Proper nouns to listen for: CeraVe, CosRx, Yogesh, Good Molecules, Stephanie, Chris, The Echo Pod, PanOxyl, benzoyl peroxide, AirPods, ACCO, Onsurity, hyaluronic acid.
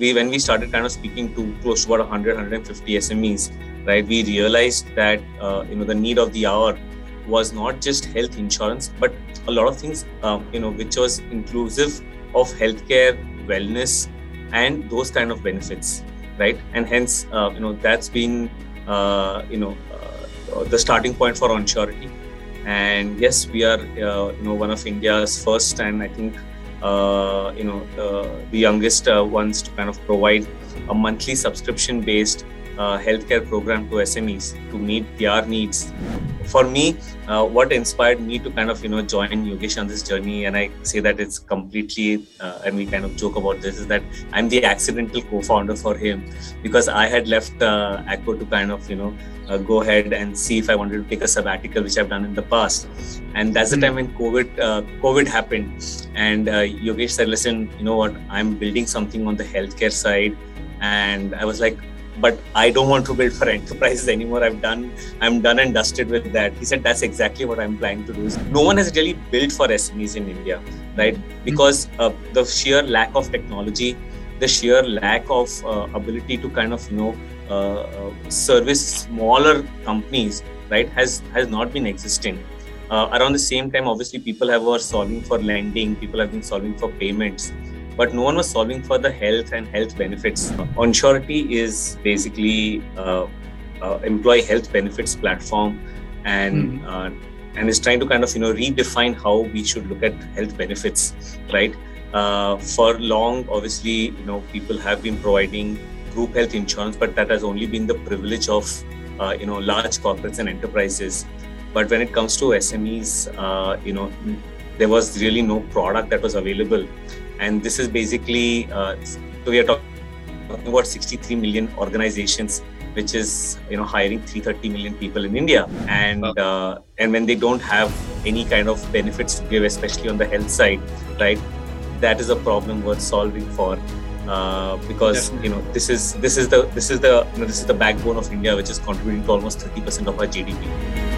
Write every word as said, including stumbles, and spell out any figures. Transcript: we when we started kind of speaking to close to about one hundred, one hundred fifty S M Es, right, we realized that uh, you know the need of the hour was not just health insurance, but a lot of things um, you know which was inclusive of healthcare, wellness, and those kind of benefits, right? And hence, uh, you know, that's been uh, you know uh, the starting point for Onsurity. And yes, we are uh, you know one of India's first, and I think uh, you know uh, the youngest uh, ones to kind of provide a monthly subscription-based uh, healthcare program to S M Es to meet their needs. For me, uh, what inspired me to kind of you know join Yogesh on this journey, and I say that it's completely, uh, and we kind of joke about this, is that I'm the accidental co-founder for him, because I had left uh, ACCO to kind of you know uh, go ahead and see if I wanted to take a sabbatical, which I've done in the past. And that's mm-hmm. the time when COVID uh, COVID happened, and uh, Yogesh said, "Listen, you know what? I'm building something on the healthcare side," and I was like, but I don't want to build for enterprises anymore. I've done, I'm done and dusted with that. He said, that's exactly what I'm planning to do. No one has really built for S M Es in India, right? Because uh, the sheer lack of technology, the sheer lack of uh, ability to kind of, you know, uh, service smaller companies, right, has, has not been existing. Uh, around the same time, obviously, people have were solving for lending, people have been solving for payments, but no one was solving for the health and health benefits. Onsurity is basically uh, uh, employee health benefits platform, and mm-hmm. uh, and is trying to kind of you know redefine how we should look at health benefits, right? Uh, for long, obviously, you know people have been providing group health insurance, but that has only been the privilege of uh, you know large corporates and enterprises. But when it comes to S M Es, uh, you know there was really no product that was available. And this is basically, uh, so we are talking about sixty-three million organizations, which is, you know, hiring three hundred thirty million people in India. And wow. uh, and when they don't have any kind of benefits to give, especially on the health side, right? That is a problem worth solving for, uh, because Definitely. you know this is this is the this is the you know, this is the backbone of India, which is contributing to almost thirty percent of our G D P.